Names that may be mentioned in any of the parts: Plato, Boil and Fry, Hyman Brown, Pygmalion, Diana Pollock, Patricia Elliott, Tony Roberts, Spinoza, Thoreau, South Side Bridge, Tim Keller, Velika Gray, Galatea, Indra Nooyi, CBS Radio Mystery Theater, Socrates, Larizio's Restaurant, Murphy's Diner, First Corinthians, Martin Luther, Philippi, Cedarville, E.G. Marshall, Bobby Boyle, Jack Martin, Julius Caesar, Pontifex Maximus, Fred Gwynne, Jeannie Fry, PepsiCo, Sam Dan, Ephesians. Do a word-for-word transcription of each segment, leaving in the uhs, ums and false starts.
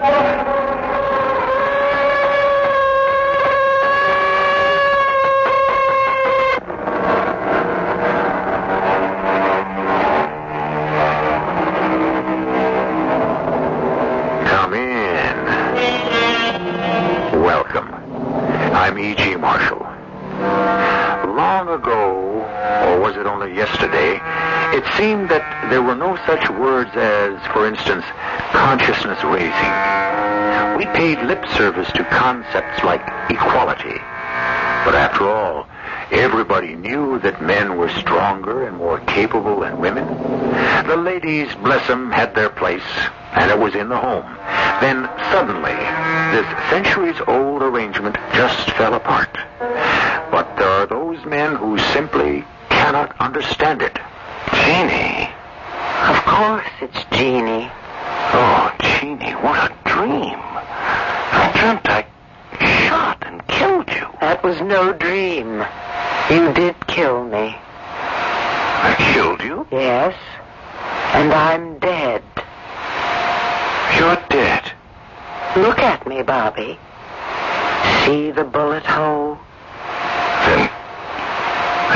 Come in. Welcome. I'm E G. Marshall. Long ago, or was it only yesterday, it seemed that there were no such words as, for instance, consciousness raising. We paid lip service to concepts like equality. But after all, everybody knew that men were stronger and more capable than women. The ladies, bless them, had their place, and it was in the home. Then suddenly, this centuries-old arrangement just fell apart. But there are those men who simply cannot understand it. Jeannie. Of course it's Jeannie. Oh, Jeannie, what a dream. I dreamt I shot and killed you. That was no dream. You did kill me. I killed you? Yes. And I'm dead. You're dead. Look at me, Bobby. See the bullet hole? Then,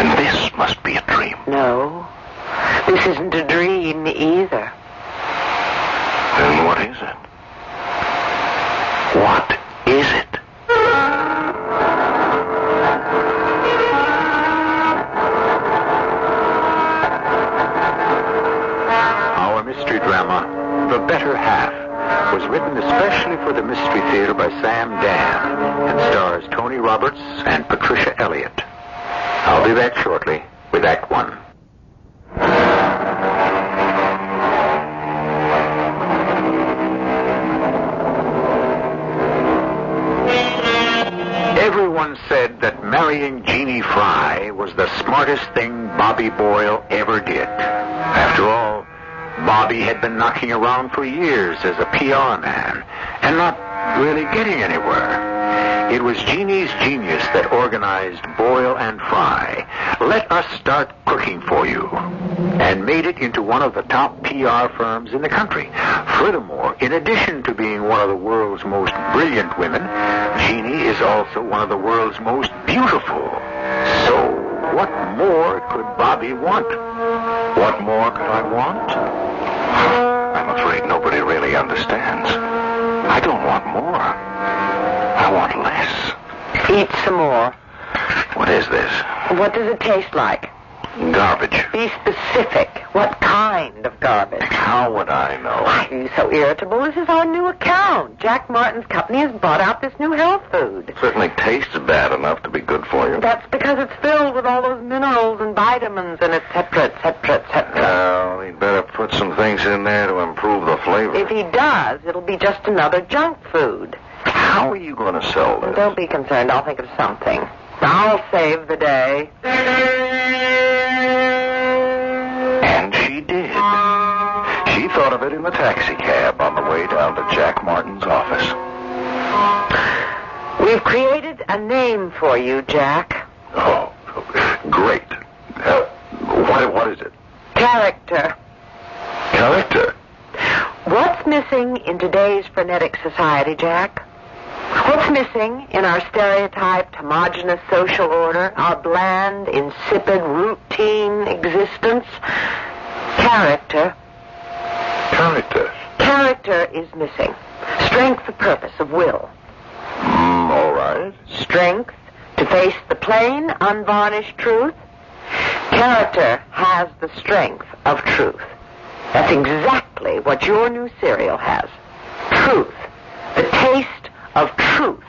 then this must be a dream. No, this isn't a dream either. Then what is it? What is it? Our mystery drama, The Better Half, was written especially for the Mystery Theater by Sam Dan and stars Tony Roberts and Patricia Elliott. I'll be back shortly with Act One. Everyone said that marrying Jeannie Fry was the smartest thing Bobby Boyle ever did. After all, Bobby had been knocking around for years as a P R man and not really getting anywhere. It was Jeannie's genius that organized Boil and Fry, let us start cooking for you, and made it into one of the top P R firms in the country. Furthermore, in addition to being one of the world's most brilliant women, Jeannie is also one of the world's most beautiful. So, what more could Bobby want? What more could I want? I'm afraid nobody really understands. I don't want more. I want less. Eat some more. What is this? What does it taste like? Garbage. Be specific. What kind of garbage? How would I know? Why are you so irritable? This is our new account. Jack Martin's company has bought out this new health food. It certainly tastes bad enough to be good for you. That's because it's filled with all those minerals and vitamins and et cetera, et cetera, et cetera. Well, he'd better put some things in there to improve the flavor. If he does, it'll be just another junk food. How are you going to sell this? Don't be concerned. I'll think of something. I'll save the day. And she did. She thought of it in the taxi cab on the way down to Jack Martin's office. We've created a name for you, Jack. Oh, great. Uh, what, what is it? Character. Character? What's missing in today's frenetic society, Jack? What's missing in our stereotyped, homogenous social order, our bland, insipid, routine existence? Character. Character. Character is missing. Strength of purpose, of will. Mm, all right. Strength to face the plain, unvarnished truth. Character has the strength of truth. That's exactly what your new cereal has. Truth. The taste of truth.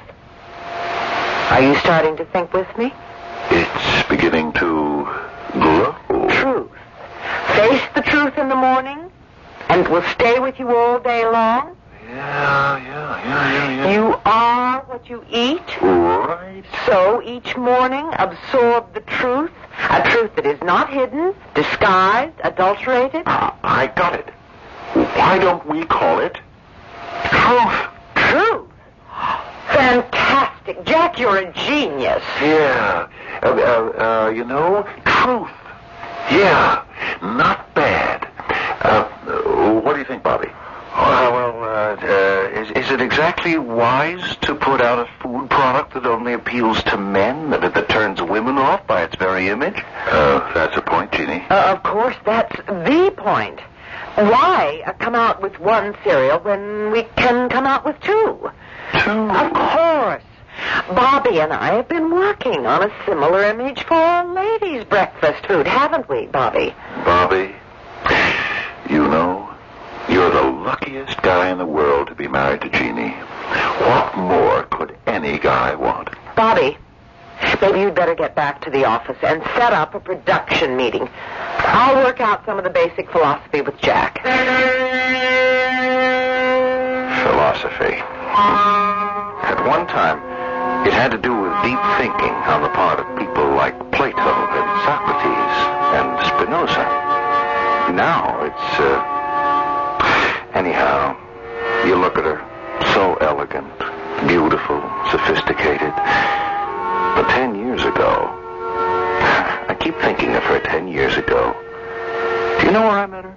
Are you starting to think with me? It's beginning to grow. Truth. Face the truth in the morning, and it will stay with you all day long. Yeah, yeah, yeah, yeah, yeah. You are what you eat. Right. So each morning, absorb the truth, a truth that is not hidden, disguised, adulterated. Uh, I got it. Why don't we call it truth? Truth. Fantastic. fantastic. Jack, you're a genius. Yeah. Uh, uh, uh, you know, truth. Yeah. Not bad. Uh, what do you think, Bobby? Uh, well, uh, uh, is, is it exactly wise to put out a food product that only appeals to men, that, that turns women off by its very image? Uh, that's a point, Jeannie. Uh, of course, that's the point. Why come out with one cereal when we can come out with two? Two? Of course. Bobby and I have been working on a similar image for a ladies' breakfast food, haven't we, Bobby? Bobby, you know, you're the luckiest guy in the world to be married to Jeannie. What more could any guy want? Bobby, maybe you'd better get back to the office and set up a production meeting. I'll work out some of the basic philosophy with Jack. Philosophy. At one time, it had to do with deep thinking on the part of people like Plato and Socrates and Spinoza. Now it's... Uh, Anyhow, you look at her, so elegant, beautiful, sophisticated. But ten years ago, I keep thinking of her ten years ago. Do you know where I met her?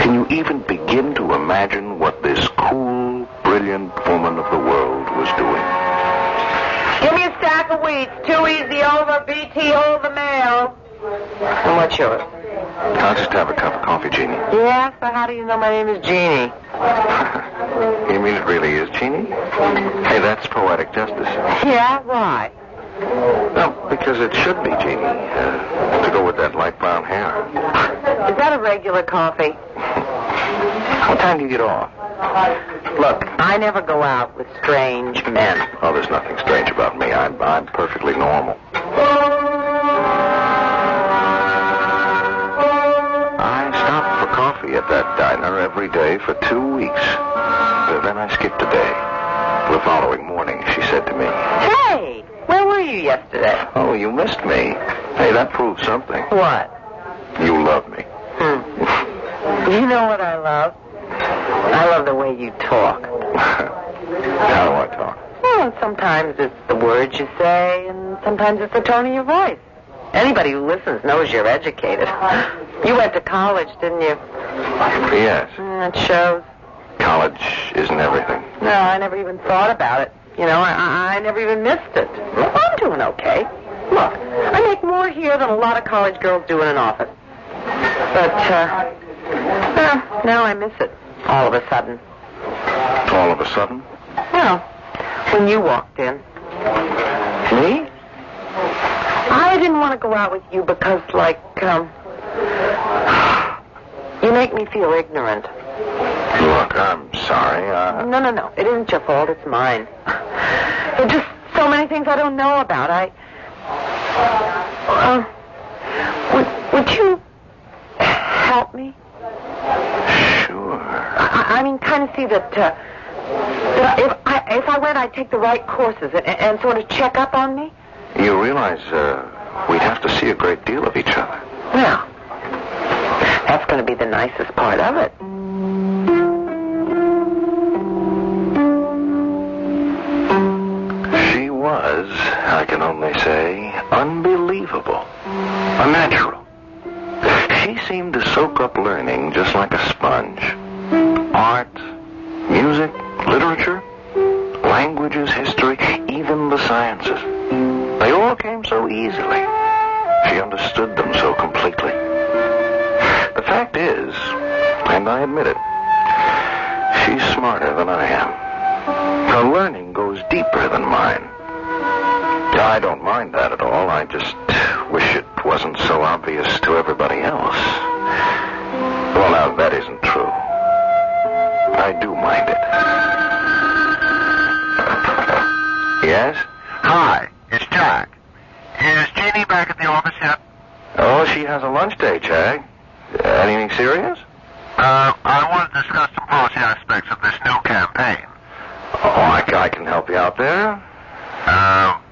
Can you even begin to imagine what this cool, brilliant woman of the world was doing? Give me a stack of wheats, two easy over, B T over the mail. And what's yours? I'll just have a cup of coffee, Jeannie. Yes, but how do you know my name is Jeannie? You mean it really is Jeannie? Hey, that's poetic justice. Yeah, why? Well, because it should be Jeannie, uh, to go with that light brown hair. Is that a regular coffee? What time do you get off? Look, I never go out with strange men. Oh, there's nothing strange about me. I'm, I'm perfectly normal. At that diner every day for two weeks. But then I skipped a day. The following morning, she said to me, "Hey, where were you yesterday?" "Oh, you missed me." Hey, that proves something. What? You love me. Hmm. You know what I love? I love the way you talk. How do I talk? Well, sometimes it's the words you say, and sometimes it's the tone of your voice. Anybody who listens knows you're educated. You went to college, didn't you? Yes. Mm, it shows. College isn't everything. No, I never even thought about it. You know, I, I never even missed it. I'm doing okay. Look, I make more here than a lot of college girls do in an office. But, uh, well, now I miss it. All of a sudden. All of a sudden? Well, when you walked in. Me? I didn't want to go out with you because, like, um... you make me feel ignorant. Look, I'm sorry. I... No, no, no. It isn't your fault. It's mine. There are just so many things I don't know about. I... Uh, would, would you help me? Sure. I, I mean, kind of see that, uh, that if, I, if I went, I'd take the right courses and, and sort of check up on me. You realize uh, we'd have to see a great deal of each other. Yeah. That's going to be the nicest part of it. She was, I can only say, unbelievable. Unnatural. She seemed to soak up learning just like a sponge. Art, music, literature, languages, history, even the sciences. They all came so easily. She understood them so completely. The fact is, and I admit it, she's smarter than I am. Her learning goes deeper than mine. I don't mind that at all. I just wish it wasn't so obvious to everybody else. Well, now, that isn't true. I do mind it. Yes? Hi, it's Jack. Is Jeannie back at the office yet? Oh, she has a lunch day, Jack. Uh, anything serious? Uh, I want to discuss some policy aspects of this new campaign. Oh, I, I can help you out there. Um,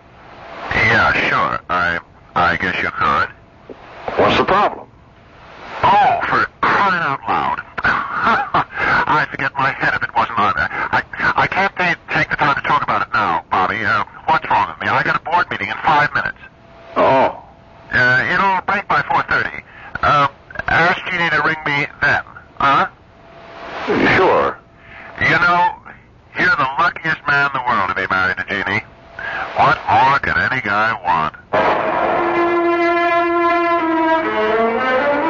yeah, sure. I I guess you could. What's the problem? Oh, for crying out loud. I forget my head if it wasn't on there. I, I can't take the time to talk about it now, Bobby. Uh, phone with me. I got a board meeting in five minutes. Oh. Uh, it'll break by four thirty. Uh, ask Jeannie to ring me then. Huh? Sure. You know, you're the luckiest man in the world to be married to Jeannie. What more could any guy want?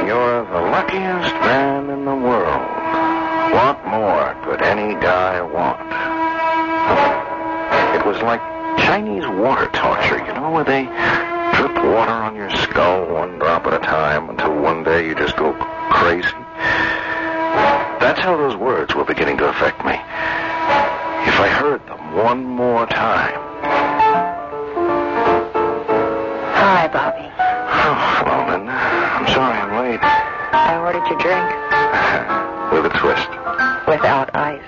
You're the luckiest man in the world. What more could any guy want? It was like Chinese water torture, you know, where they drip water on your skull one drop at a time until one day you just go crazy. That's how those words were beginning to affect me. If I heard them one more time. Hi, Bobby. Oh, hello, Linda. I'm sorry I'm late. I ordered your drink. With a twist. Without ice.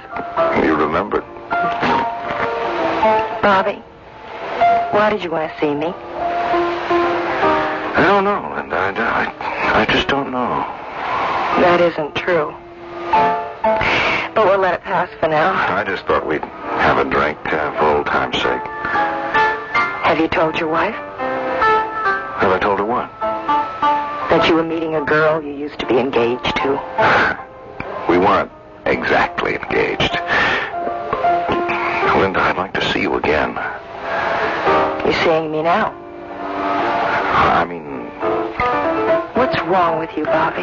You remembered. Bobby, why did you want to see me? I don't know, Linda. I, I, I just don't know. That isn't true. But we'll let it pass for now. I just thought we'd have a drink uh, for old time's sake. Have you told your wife? Have I told her what? That you were meeting a girl you used to be engaged to. We weren't exactly engaged. Linda, I'd like to see you again. You're seeing me now? I mean... What's wrong with you, Bobby?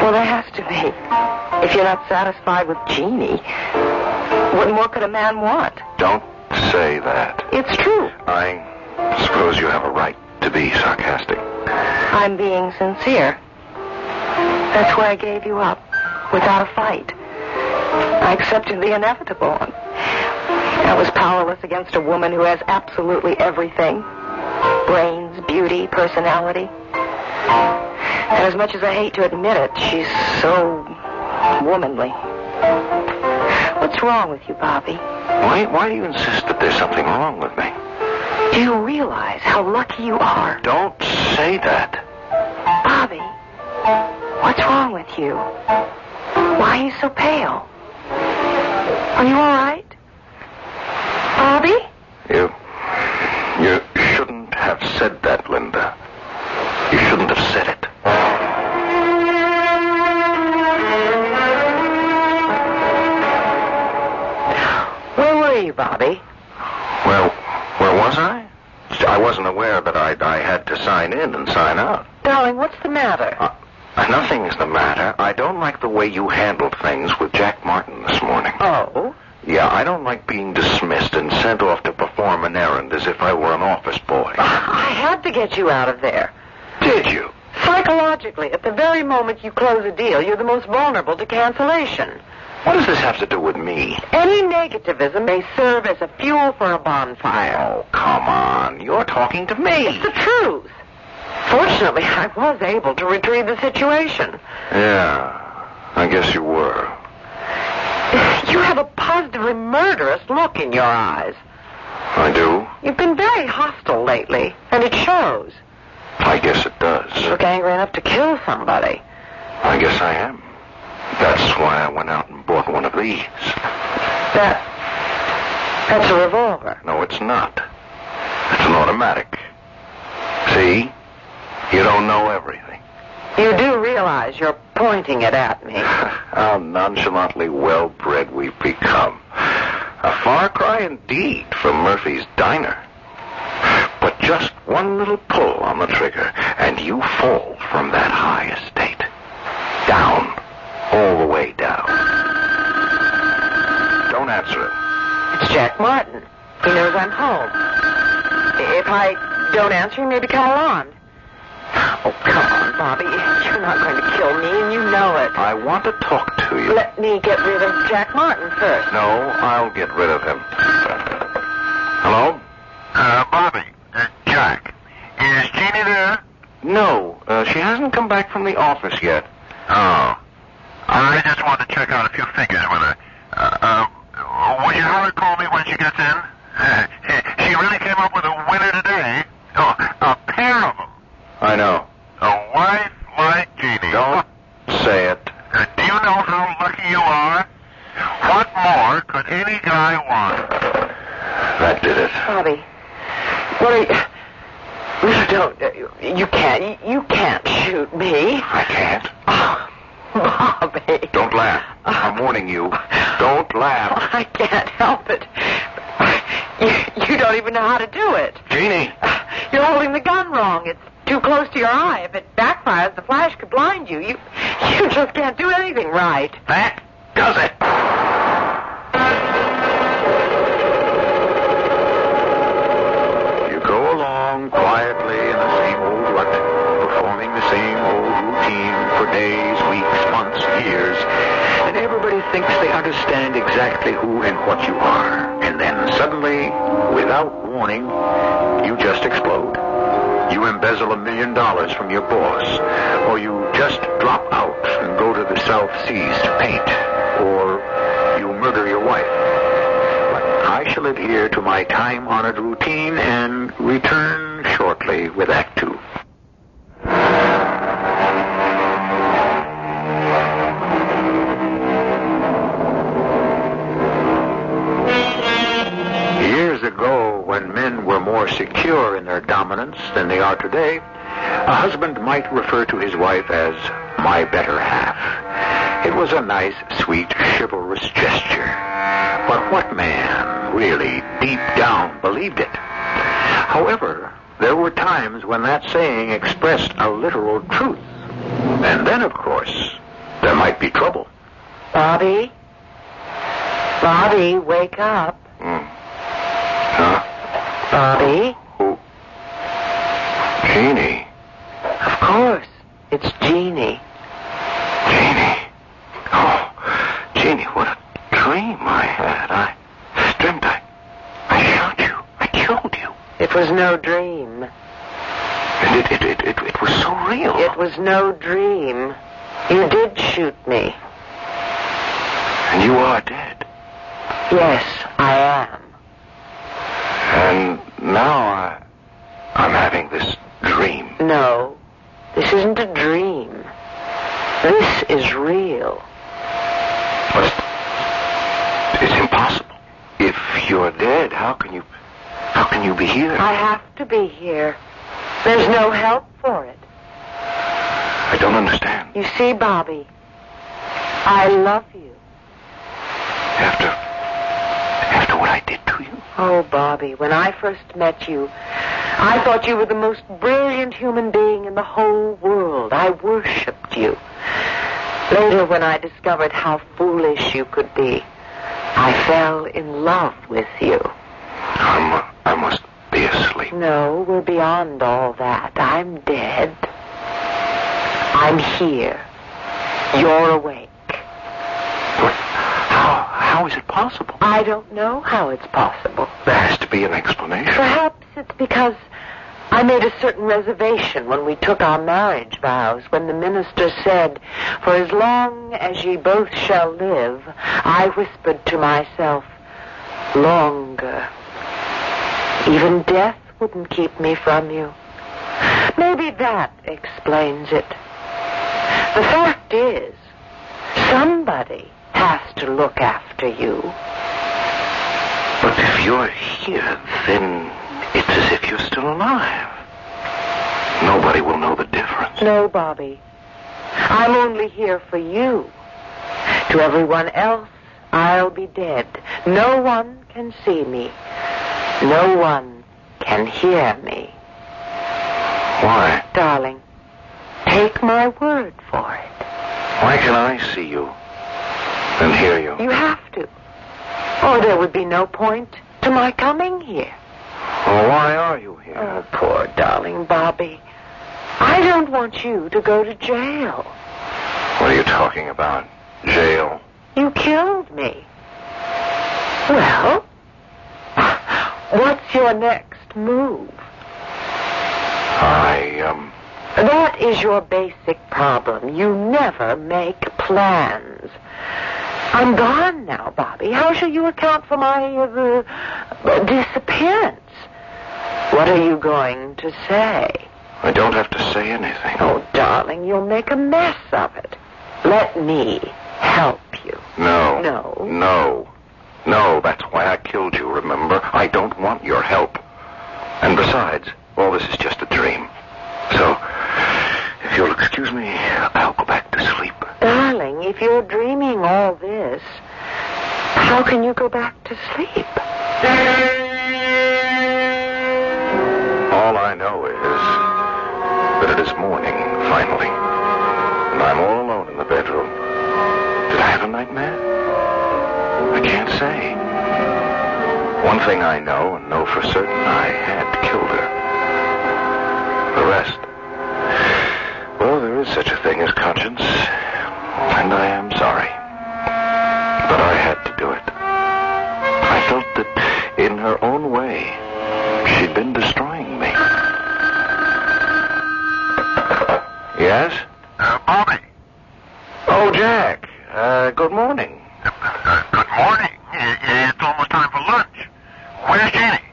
Well, there has to be. If you're not satisfied with Jeannie, what more could a man want? Don't say that. It's true. I suppose you have a right to be sarcastic. I'm being sincere. That's why I gave you up, without a fight. I accepted the inevitable. I was powerless against a woman who has absolutely everything. Brains, beauty, personality. And as much as I hate to admit it, she's so womanly. What's wrong with you, Bobby? Why, why do you insist that there's something wrong with me? Do you realize how lucky you are? Don't say that. Bobby, what's wrong with you? Why are you so pale? Are you all right? Bobby? You, you shouldn't have said that, Linda. You shouldn't have said it. Where were you, Bobby? Well, where was I? I wasn't aware that I I had to sign in and sign out. Darling, what's the matter? Uh, nothing's the matter. I don't like the way you handled things with Jack Martin this morning. Oh? Yeah, I don't like being dismissed and sent off to perform an errand as if I were an office boy. I had to get you out of there. Did you? Psychologically, at the very moment you close a deal, you're the most vulnerable to cancellation. What does this have to do with me? Any negativism may serve as a fuel for a bonfire. Oh, come on. You're talking to me. It's the truth. Fortunately, I was able to retrieve the situation. Yeah, I guess you were. You have a positively murderous look in your eyes. I do? You've been very hostile lately, and it shows. I guess it does. You look angry enough to kill somebody. I guess I am. That's why I went out and bought one of these. That... That's a revolver. No, it's not. It's an automatic. See? You don't know everything. You do realize you're pointing it at me. How nonchalantly well-bred we've become. A far cry indeed from Murphy's Diner. But just one little pull on the trigger, and you fall from that high estate. Down. All the way down. Don't answer it. It's Jack Martin. He knows I'm home. If I don't answer, he may become alarmed. Oh, come on, Bobby. You're not going to kill me, and you know it. I want to talk to you. Let me get rid of Jack Martin first. No, I'll get rid of him. Hello? Uh, Bobby. Uh, Jack. Is Jeannie there? No. Uh, she hasn't come back from the office yet. Oh. I just wanted to check out a few figures with her. Uh, uh will you holler call me when she gets in? She really came up with a winner today. Oh, a pair of them. I know. A wife like Jeannie. Don't say it. Uh, do you know how lucky you are? What more could any guy want? don't. Uh, you can't. You can't shoot me. I can't. Oh, Bobby. Don't laugh. I'm warning you. Don't laugh. I can't help it. You, you don't even know how to do it. Jeannie. You're holding the gun wrong. It's too close to your eye. If it backfires, the flash could blind you. You, you just can't do anything right. That does it. You go along quietly in the same old rut, performing the same old routine for days, weeks, months, years, and everybody thinks they understand exactly who and what you are. And then suddenly, without warning, you just explode. You embezzle a million dollars from your boss, or you just drop out and go to the South Seas to paint, or you murder your wife. But I shall adhere to my time-honored routine and return shortly with Act Two. Secure in their dominance than they are today, a husband might refer to his wife as my better half. It was a nice, sweet, chivalrous gesture. But what man really, deep down, believed it? However, there were times when that saying expressed a literal truth. And then, of course, there might be trouble. Bobby? Bobby, wake up. Mm. Huh? Bobby? Who? Jeannie. Of course. It's Jeannie. Jeannie. Oh, Jeannie, what a dream I had. I dreamed I, I shot you. I killed you. It was no dream. And it, it, it, it, it was so real. It was no dream. You did shoot me. And you are dead. Yes, I am. And now I, I'm having this dream. No, this isn't a dream. This is real. But it's impossible. If you're dead, how can you, how can you be here? I have to be here. There's no help for it. I don't understand. You see, Bobby, I love you. After, after what I did to you? Oh, Bobby, when I first met you, I thought you were the most brilliant human being in the whole world. I worshipped you. Later, when I discovered how foolish you could be, I fell in love with you. I'm, I must be asleep. No, we're beyond all that. I'm dead. I'm here. You're awake. How is it possible? I don't know how it's possible. There has to be an explanation. Perhaps it's because I made a certain reservation when we took our marriage vows, when the minister said, "For as long as ye both shall live," I whispered to myself, "Longer. Even death wouldn't keep me from you." Maybe that explains it. The fact is, somebody has to look after you. But if you're here, then it's as if you're still alive. Nobody will know the difference. No, Bobby. I'm only here for you. To everyone else, I'll be dead. No one can see me. No one can hear me. Why? Darling, take my word for it. Why can I see you? And hear you. You have to. Or there would be no point to my coming here. Well, why are you here? Oh, poor darling Bobby. I don't want you to go to jail. What are you talking about? Jail? You killed me. Well, what's your next move? I, um... That is your basic problem. You never make plans. I'm gone now, Bobby. How shall you account for my uh, uh, disappearance? What are you going to say? I don't have to say anything. Oh, darling, you'll make a mess of it. Let me help you. No. No. No. No, that's why I killed you, remember? I don't want your help. And besides, all this is just a dream. if you're dreaming all this, how can you go back to sleep? All I know is that it is morning, finally, and I'm all alone in the bedroom. Did I have a nightmare? I can't say. One thing I know and know for certain, I had killed her. The rest... such a thing as conscience, and I am sorry, but I had to do it. I felt that in her own way she'd been destroying me. Yes? Uh, Bobby. Oh, Jack. Uh, good morning. Uh, uh, good morning. It's almost time for lunch. Where's Jeannie?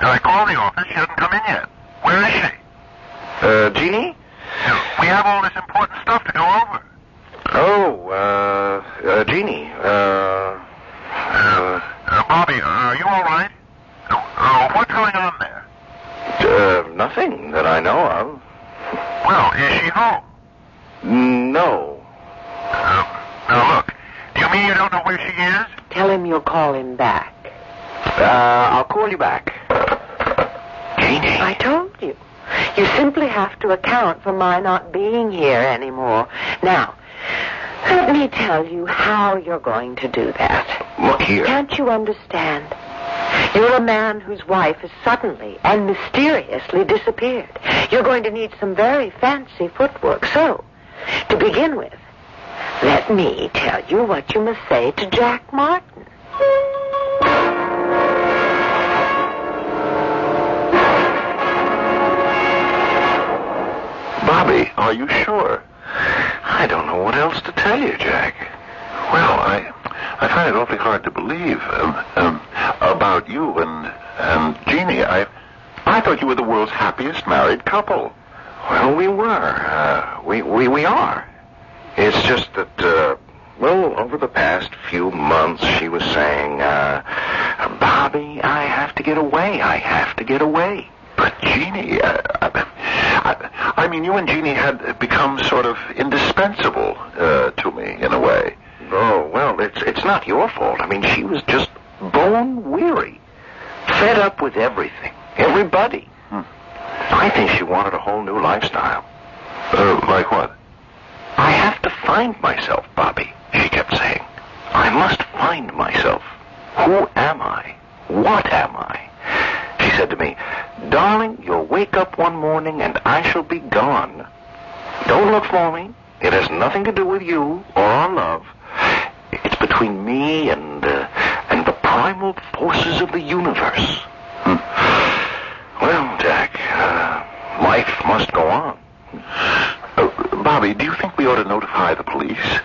I called the office. She hasn't come in yet. Where is she? Uh, Jeannie? We have all this important stuff to go over. Oh, uh, uh Jeannie, uh, uh, uh... Bobby, are you all right? Uh, uh, what's going on there? Uh, nothing that I know of. Well, is she home? No. Uh, now, look, do you mean you don't know where she is? Tell him you'll call him back. Uh, I'll call you back. Jeannie. I told you. You simply have to account for my not being here anymore. Now, let me tell you how you're going to do that. Look here. Can't you understand? You're a man whose wife has suddenly and mysteriously disappeared. You're going to need some very fancy footwork. So, to begin with, let me tell you what you must say to Jack Martin. Bobby, are you sure? I don't know what else to tell you, Jack. Well, I I find it awfully hard to believe um, um, about you and and Jeannie. I I thought you were the world's happiest married couple. Well, we were. Uh, we, we we are. It's just that, uh, well, over the past few months, she was saying, uh, Bobby, I have to get away. I have to get away. But Jeannie, uh, I, I mean, you and Jeannie had become sort of indispensable uh, to me in a way. Oh, well, it's it's not your fault. I mean, she was just bone weary, fed up with everything, everybody. Hmm. I think she wanted a whole new lifestyle. Uh, like what? I have to find myself, Bobby, she kept saying. I must find myself. Who am I? What am I? She said to me, darling, you'll wake up one morning and I shall be gone. Don't look for me. It has nothing to do with you or our love. It's between me and uh, and the primal forces of the universe. Hmm. Well, Jack, uh, life must go on. Uh, Bobby, do you think we ought to notify the police?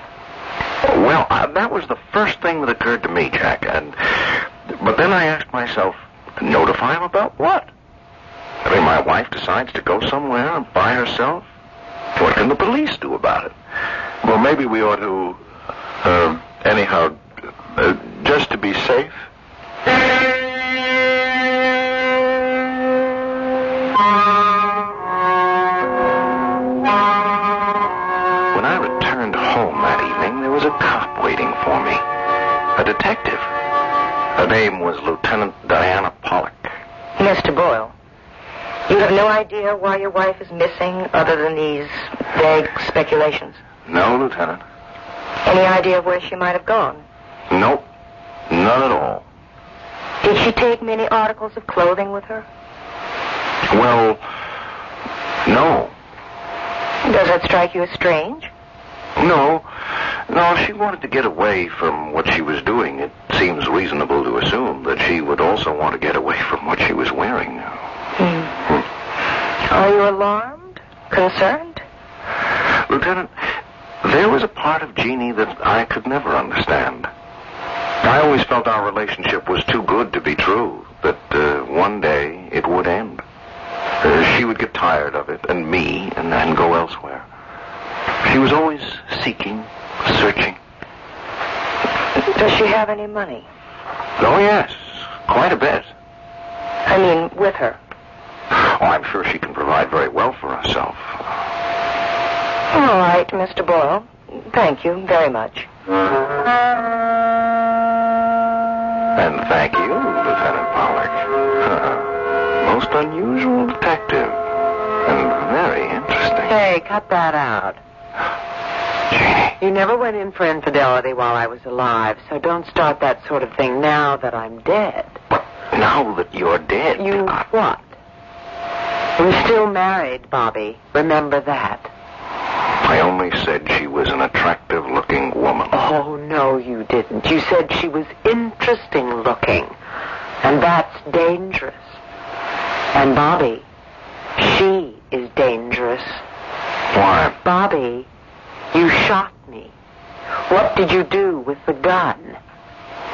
Well, uh, that was the first thing that occurred to me, Jack. And but then I asked myself, notify him about what? I mean, my wife decides to go somewhere by herself. What can the police do about it? Well, maybe we ought to, uh, anyhow, uh, just to be safe. When I returned home that evening, there was a cop waiting for me, a detective. Her name was Lieutenant Diana Pollock. Mister Boyle, you have no idea why your wife is missing other than these vague speculations? No, Lieutenant. Any idea where she might have gone? Nope. None at all. Did she take many articles of clothing with her? Well, no. Does that strike you as strange? No. No, if she wanted to get away from what she was doing, it seems reasonable to assume that she would also want to get away from what she was wearing. Mm. Hmm. Are you alarmed? Concerned? Lieutenant, there was a part of Jeannie that I could never understand. I always felt our relationship was too good to be true, that uh, one day it would end. Uh, she would get tired of it, and me, and, and go elsewhere. She was always seeking, searching. Does she have any money? Oh, yes. Quite a bit. I mean, with her. Oh, I'm sure she can provide very well for herself. All right, Mister Boyle. Thank you very much. And thank you, Lieutenant Pollock. Most unusual detective. And very interesting. Hey, cut that out. You never went in for infidelity while I was alive, so don't start that sort of thing now that I'm dead. But now that you're dead... You I... what? We're still married, Bobby. Remember that. I only said she was an attractive-looking woman. Oh, no, you didn't. You said she was interesting-looking. And that's dangerous. And, Bobby, she is dangerous. Why? Bobby, you shot me. What did you do with the gun?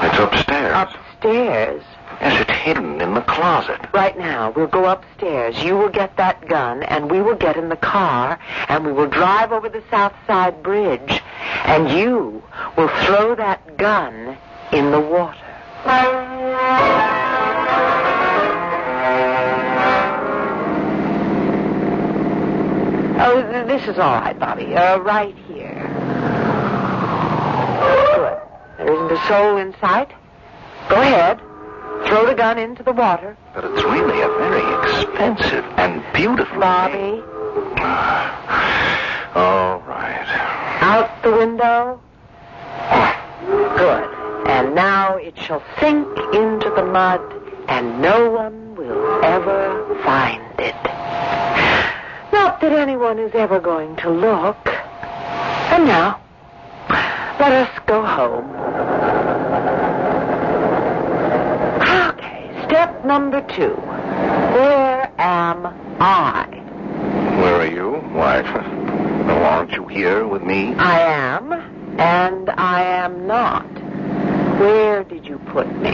It's upstairs. Upstairs? Yes, it's hidden in the closet. Right now, we'll go upstairs. You will get that gun, and we will get in the car, and we will drive over the South Side Bridge, and you will throw that gun in the water. Oh, this is all right, Bobby. Uh, right here. There isn't a soul in sight. Go ahead. Throw the gun into the water. But it's really a very expensive and beautiful... Bobby. Uh, all right. Out the window. Good. And now it shall sink into the mud, and no one will ever find it. Not that anyone is ever going to look. And now... let us go home. Okay, step number two. Where am I? Where are you? Why, aren't you here with me? I am, and I am not. Where did you put me?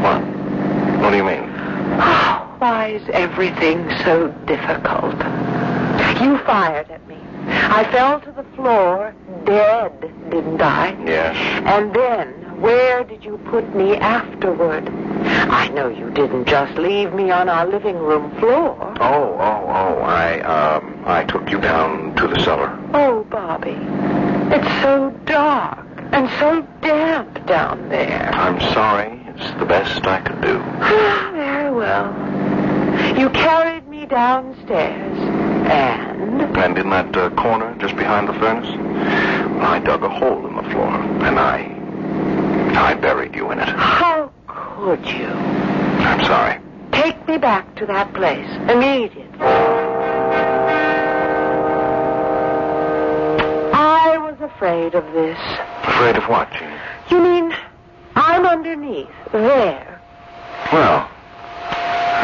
What? What do you mean? Oh, why is everything so difficult? You fired at me. I fell to the floor, dead, didn't I? Yes. And then, where did you put me afterward? I know you didn't just leave me on our living room floor. Oh, oh, oh, I, um, I took you down to the cellar. Oh, Bobby, it's so dark and so damp down there. I'm sorry, it's the best I could do. Very well. You carried me downstairs, and... And in that uh, corner just behind the furnace, I dug a hole in the floor, and I... I buried you in it. How could you? I'm sorry. Take me back to that place immediately. I was afraid of this. Afraid of what, Jean? You mean I'm underneath, there. Well,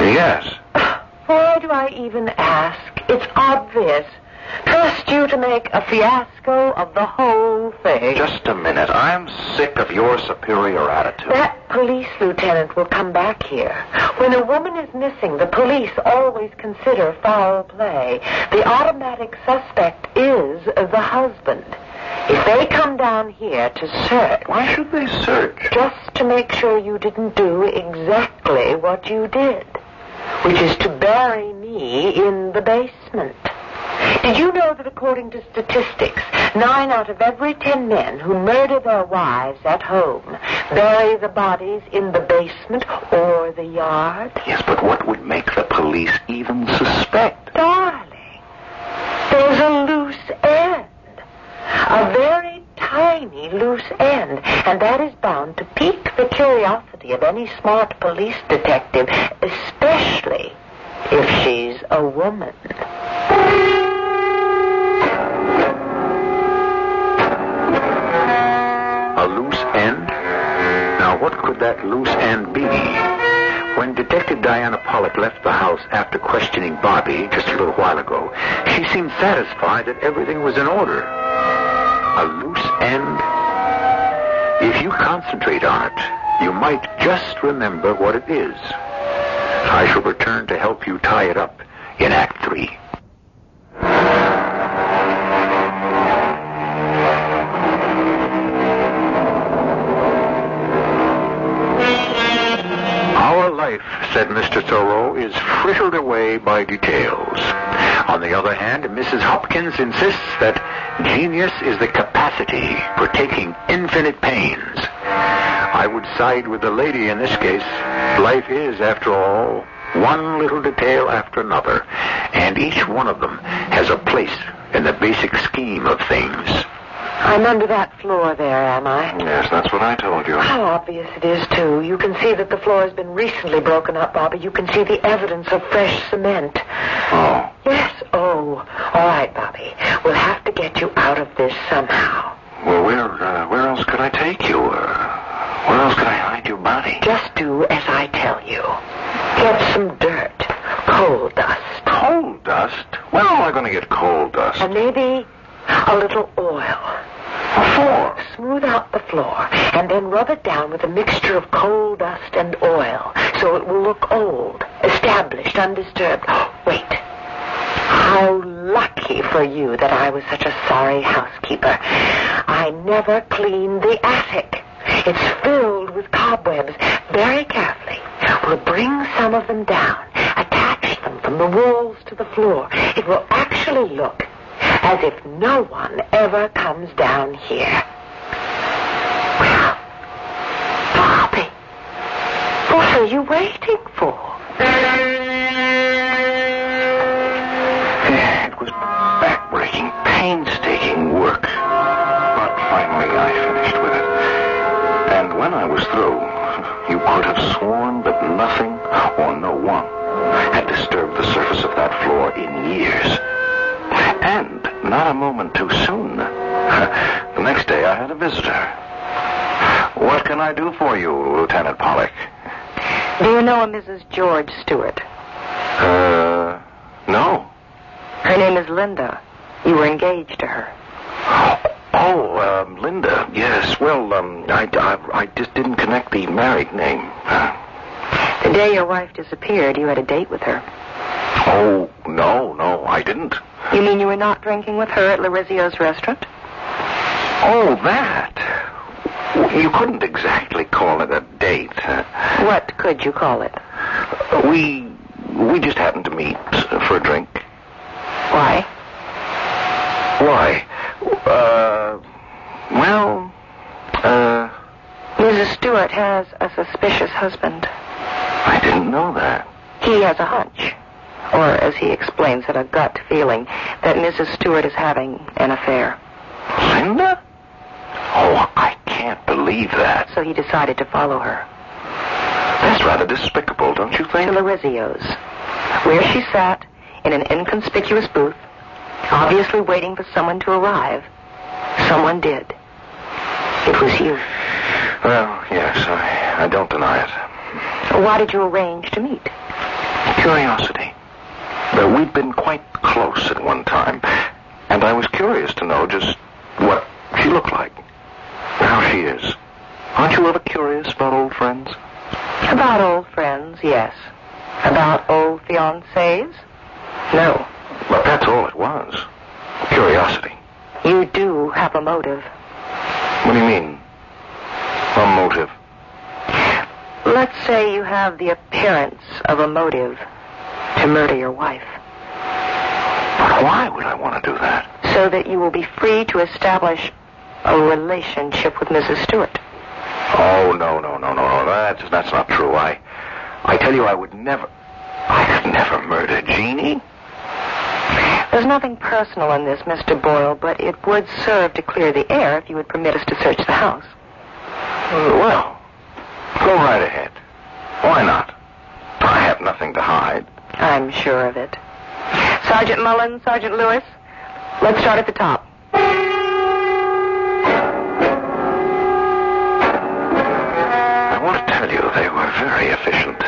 yes. Why do I even ask? It's obvious. Trust you to make a fiasco of the whole thing. Just a minute. I'm sick of your superior attitude. That police lieutenant will come back here. When a woman is missing, the police always consider foul play. The automatic suspect is the husband. If they come down here to search... Why should they search? Just to make sure you didn't do exactly what you did, which is to bury me in the basement. Did you know that according to statistics, nine out of every ten men who murder their wives at home bury the bodies in the basement or the yard? Yes, but what would make the police even suspect? Darling, there's a loose end. A very tiny loose end. And that is bound to pique the curiosity of any smart police detective, especially if she's a woman. A loose end? Now, what could that loose end be? When Detective Diana Pollock left the house after questioning Bobby just a little while ago, she seemed satisfied that everything was in order. A loose end? If you concentrate on it, you might just remember what it is. I shall return to help you tie it up in Act Three. Our life, said Mister Thoreau, is frittered away by details. On the other hand, Missus Hopkins insists that genius is the capacity for taking infinite pains. I would side with the lady in this case. Life is, after all, one little detail after another, and each one of them has a place in the basic scheme of things. I'm under that floor there, am I? Yes, that's what I told you. How obvious it is, too. You can see that the floor has been recently broken up, Bobby. You can see the evidence of fresh cement. Oh. Yes, oh. All right, Bobby. We'll have to get you out of this somehow. Well, where, uh, where else could I take you? Uh, where else could I hide your body? Just do as I tell you. Get some dirt. Coal dust. Coal dust? When am I going to get coal dust? And maybe a little oil. Floor. Smooth out the floor and then rub it down with a mixture of coal dust and oil so it will look old, established, undisturbed. Wait. How lucky for you that I was such a sorry housekeeper. I never cleaned the attic. It's filled with cobwebs. Very carefully, we'll bring some of them down, attach them from the walls to the floor. It will actually look as if no one ever comes down here. Well, Bobby, what are you waiting for? It was back-breaking, painstaking work. But finally I finished with it. And when I was through, you could have sworn that nothing or no one had disturbed the surface of that floor in years. And not a moment too soon. The next day I had a visitor. What can I do for you, Lieutenant Pollock? Do you know a Missus George Stewart? Uh, no. Her name is Linda. You were engaged to her. Oh, um, Linda, yes. Well, um, I, I, I just didn't connect the married name. The day your wife disappeared, you had a date with her. Oh, no, no, I didn't. You mean you were not drinking with her at Larizio's Restaurant? Oh, that. You couldn't exactly call it a date. What could you call it? We we just happened to meet for a drink. Why? Why? Uh, well, uh... Missus Stewart has a suspicious husband. I didn't know that. He has a hunch. Or, as he explains it, a gut feeling that Missus Stewart is having an affair. Linda? Oh, I can't believe that. So he decided to follow her. That's rather despicable, don't you think? To Larizio's, where she sat in an inconspicuous booth, obviously waiting for someone to arrive. Someone did. It was you. Well, yes, I, I don't deny it. So why did you arrange to meet? Curiosity. Uh, we'd been quite close at one time, and I was curious to know just what she looked like, how she is. Aren't you ever curious about old friends? About old friends, yes. About old fiancés? No. But that's all it was. Curiosity. You do have a motive. What do you mean? A motive? Let's say you have the appearance of a motive to murder your wife. But why would I want to do that? So that you will be free to establish a relationship with Missus Stewart. Oh, no, no, no, no, no. That's, that's not true. I I tell you, I would never... I could never murder Jeannie. There's nothing personal in this, Mister Boyle, but it would serve to clear the air if you would permit us to search the house. Well, go right ahead. Why not? I have nothing to hide. I'm sure of it. Sergeant Mullen, Sergeant Lewis, let's start at the top. I want to tell you they were very efficient.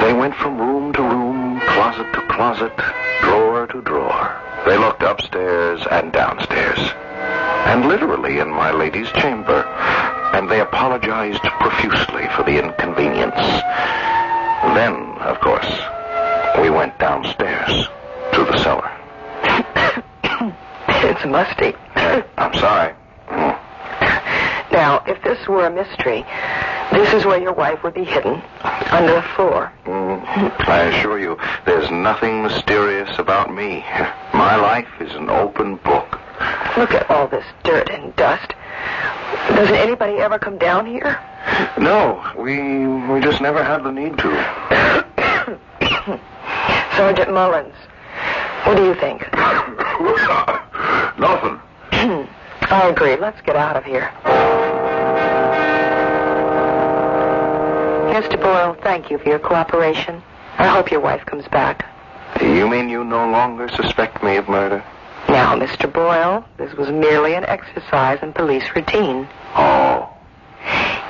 They went from room to room, closet to closet, drawer to drawer. They looked upstairs and downstairs, and literally in my lady's chamber, and they apologized profusely for the inconvenience. Then, of course, we went downstairs to the cellar. It's musty. I'm sorry. Mm. Now, if this were a mystery, this is where your wife would be hidden, under the floor. Mm. I assure you, there's nothing mysterious about me. me. My life is an open book. Look at all this dirt and dust. Doesn't anybody ever come down here? No, we we just never had the need to. Sergeant Mullins, what do you think? Nothing. I agree. Let's get out of here. Mister Boyle, thank you for your cooperation. I hope your wife comes back. You mean you no longer suspect me of murder? Now, Mister Boyle, this was merely an exercise in police routine. Oh.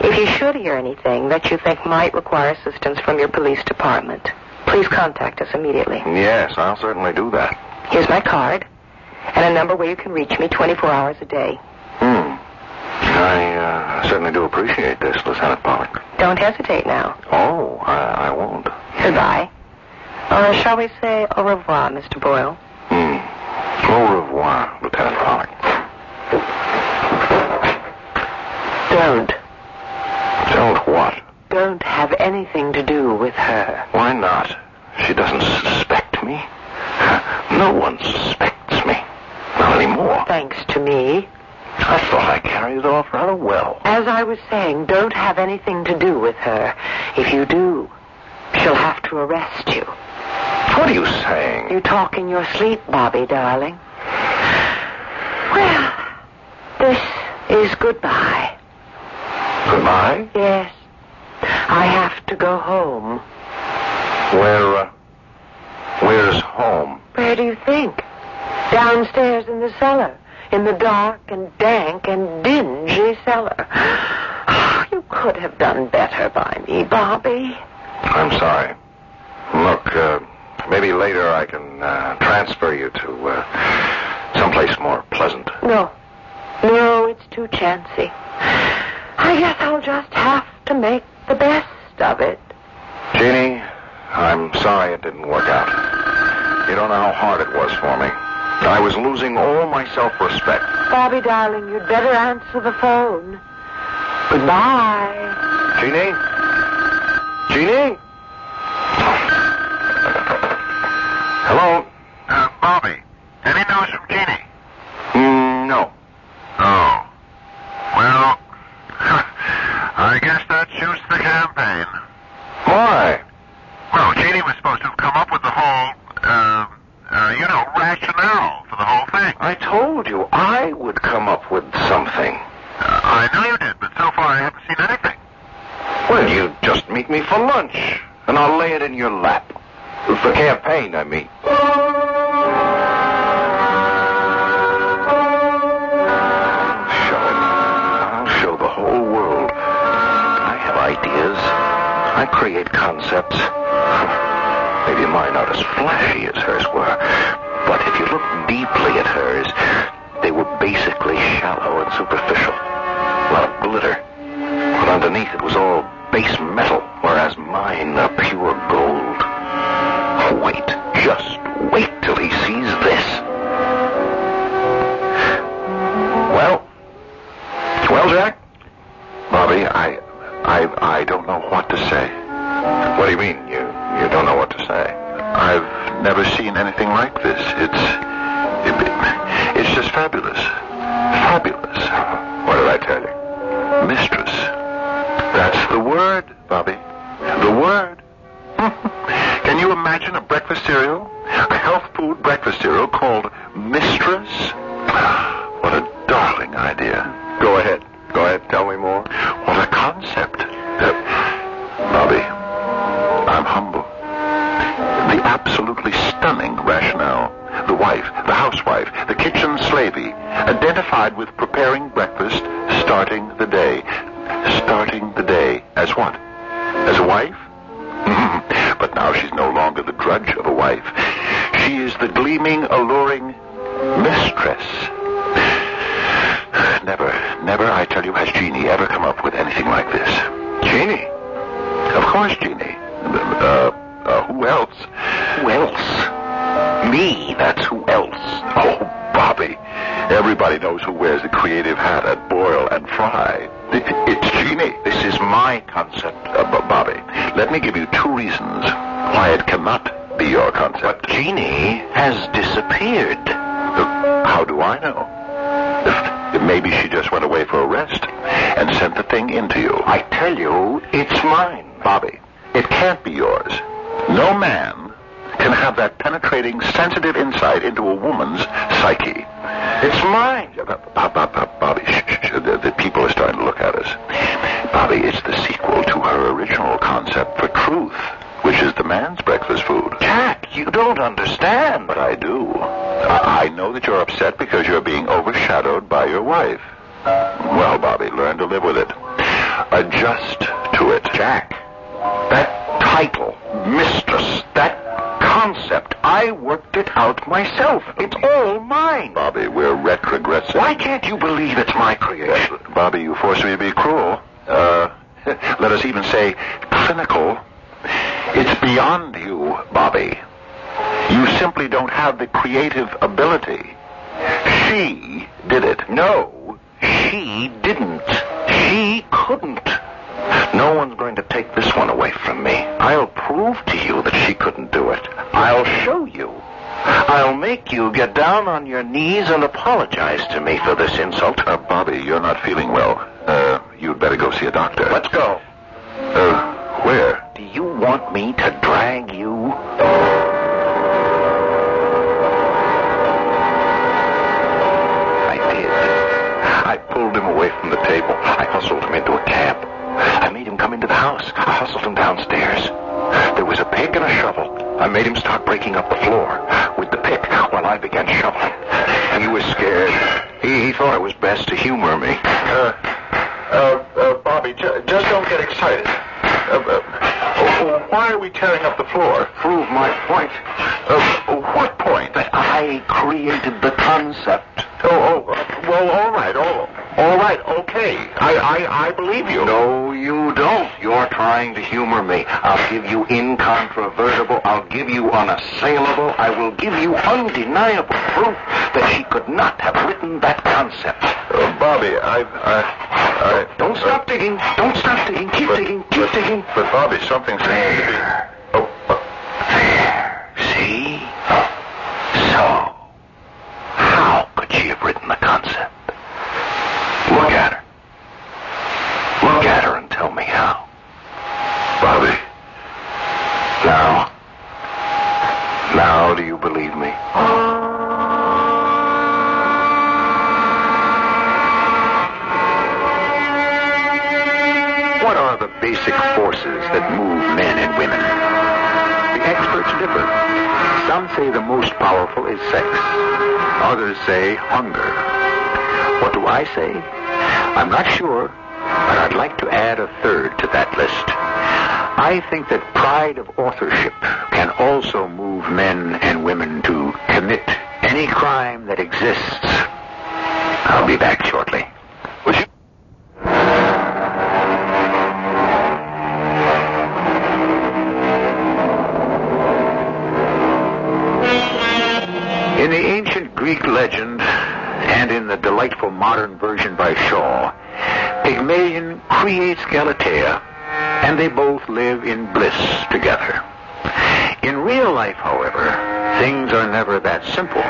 If you should hear anything that you think might require assistance from your police department, please contact us immediately. Yes, I'll certainly do that. Here's my card and a number where you can reach me twenty-four hours a day. Hmm. I uh, certainly do appreciate this, Lieutenant Pollock. Don't hesitate now. Oh, I, I won't. Goodbye. Or shall we say au revoir, Mister Boyle? Hmm. Au revoir, Lieutenant Pollock. Don't. Don't what? Don't have anything to do with her. Why not? She doesn't suspect me. No one suspects me. Not anymore. Thanks to me. I thought I carried it off rather well. As I was saying, don't have anything to do with her. If you do, she'll have to arrest you. What are you saying? You talk in your sleep, Bobby, darling. Well, this is goodbye. Goodbye? Yes. I have to go home. Where, uh, where's home? Where do you think? Downstairs in the cellar. In the dark and dank and dingy cellar. You could have done better by me, Bobby. I'm sorry. Look, uh, maybe later I can uh, transfer you to uh, someplace more pleasant. No. No, it's too chancy. I guess I'll just have to make the best of it. Jeannie, I'm sorry it didn't work out. You don't know how hard it was for me. I was losing all my self-respect. Bobby, darling, you'd better answer the phone. Goodbye. Jeannie? Jeannie? Hello? Uh, Bobby, any news from Jeannie? Mm, no. Oh. Well, I guess that shoots the campaign. Why? Well, Jeannie was supposed to have come up with the whole, uh, uh, you know, rationale for the whole thing. I told you I would come up with something. Uh, I know you did, but so far I haven't seen anything. Well, you just meet me for lunch, and I'll lay it in your lap. For campaign, I mean. I'll show the whole world. I have ideas. I create concepts. Maybe mine aren't as flashy as hers were, but if you look deeply at hers, they were basically shallow and superficial. A lot of glitter. But underneath it was all base metal, whereas mine are pure gold. Wait. Just wait till he sees this. Well? Well, Jack? Bobby, I... I... I don't know what to say. What do you mean? You... You don't know what to say? I've never seen anything like this. It's... It, it's just fabulous. Fabulous. What did I tell you? Mistress. That's the word, Bobby. The word. Can you imagine a breakfast cereal? A health food breakfast cereal called Mistress? What a darling idea. Go ahead. Go ahead. Tell me more. What a concept. Uh, Bobby, I'm humble. The absolutely stunning rationale. The wife, the housewife, the kitchen slavey, identified with preparing breakfast, starting the day. Starting the day as what? As a wife? But now she's no longer the drudge of a wife. She is the gleaming, alluring mistress. Never, never, I tell you, has Jeannie ever come up with anything like this. Jeannie? Of course, Jeannie. Uh, uh, who else? Who else? Me, that's who else. Oh, Bobby. Everybody knows who wears the creative hat at Boil and Fry. It's Jeannie. This is my concept, uh, Bobby. Let me give you two reasons why it cannot be your concept. But Jeannie has dis- disappeared. How do I know? Maybe she just went away for a rest and sent the thing into you. I tell you, it's mine. Bobby, it can't be yours. No man can have that penetrating, sensitive insight into a woman's psyche. It's mine. Bobby, the people are starting to look at us. Bobby, it's the sequel to her original concept for truth, which is the man's breakfast food. Jack, you don't understand. But I do. I know that you're upset because you're being overshadowed by your wife. Well, Bobby, learn to live with it. Adjust to it. Jack, that title, mistress, that concept, I worked it out myself. It's all mine. Bobby, we're retrogressing. Why can't you believe it's my creation? Yes, Bobby, you force me to be cruel. Uh, let us even say clinical. It's beyond you, Bobby. You simply don't have the creative ability. She did it. No, she didn't. She couldn't. No one's going to take this one away from me. I'll prove to you that she couldn't do it. I'll show you. I'll make you get down on your knees and apologize to me for this insult. Uh, Bobby, you're not feeling well. Uh, you'd better go see a doctor. Let's go. Uh... Where? Do you want me to drag you? I did. I pulled him away from the table. I hustled him into a cab. I made him come into the house. I hustled him downstairs. There was a pick and a shovel. I made him start breaking up the floor with the pick while I began shoveling. He was scared. He, he thought it was best to humor me. Uh, uh, uh Bobby, ju- just don't get excited. Uh, uh, why are we tearing up the floor? Prove my point. Uh, what point? That I created the concept. Oh, oh, uh, well, all right, all, all right, okay. I, I, I believe you. No, you don't. You're trying to humor me. I'll give you incontrovertible. I'll give you unassailable. I will give you undeniable proof that she could not have written that concept. Uh, Bobby, I've... Uh... I, don't stop uh, digging. Don't stop digging. Keep but, digging. Keep but, digging. But, Bobby, something's there. To be... Oh, uh. There. See? So, how could she have written the concept? Look at her. Look at her and tell me how. Bobby. Now. Now do you believe me? Basic forces that move men and women. The experts differ. Some say the most powerful is sex. Others say hunger. What do I say? I'm not sure, but I'd like to add a third to that list. I think that pride of authorship can also move men and women to commit any crime that exists. I'll be back shortly. Legend, and in the delightful modern version by Shaw, Pygmalion creates Galatea, and they both live in bliss together. In real life, however, things are never that simple.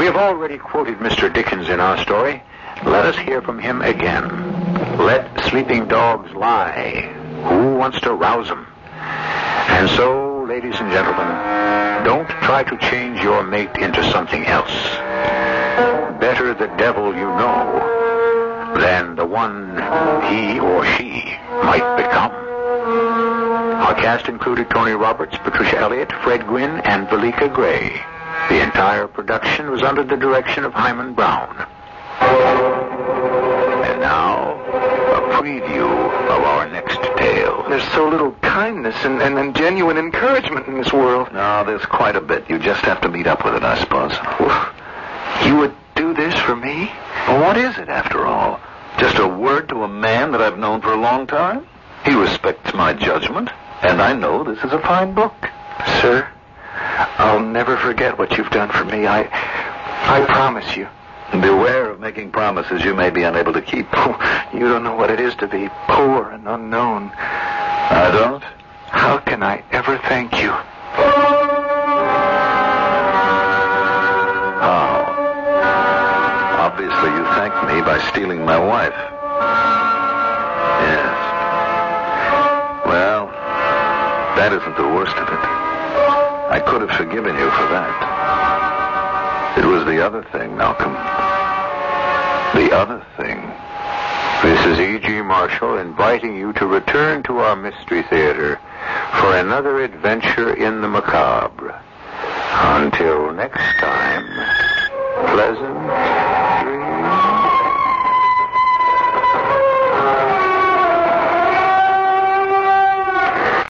We have already quoted Mister Dickens in our story. Let us hear from him again. Let sleeping dogs lie. Who wants to rouse them? And so, ladies and gentlemen, don't try to change your mate into something else. Better the devil you know than the one he or she might become. Our cast included Tony Roberts, Patricia Elliott, Fred Gwynne, and Velika Gray. The entire production was under the direction of Hyman Brown. And now, a preview of our next tale. There's so little kindness and, and, and genuine encouragement in this world. No, there's quite a bit. You just have to meet up with it, I suppose. Well, you would do this for me? Well, what is it, after all? Just a word to a man that I've known for a long time? He respects my judgment, and I know this is a fine book. Sir, I'll never forget what you've done for me. I, I promise you. Beware of making promises you may be unable to keep. Oh, you don't know what it is to be poor and unknown. I don't? How can I ever thank you? stealing my wife. Yes. Well, that isn't the worst of it. I could have forgiven you for that. It was the other thing, Malcolm. The other thing. This is E G. Marshall inviting you to return to our Mystery Theater for another adventure in the macabre. Until next time.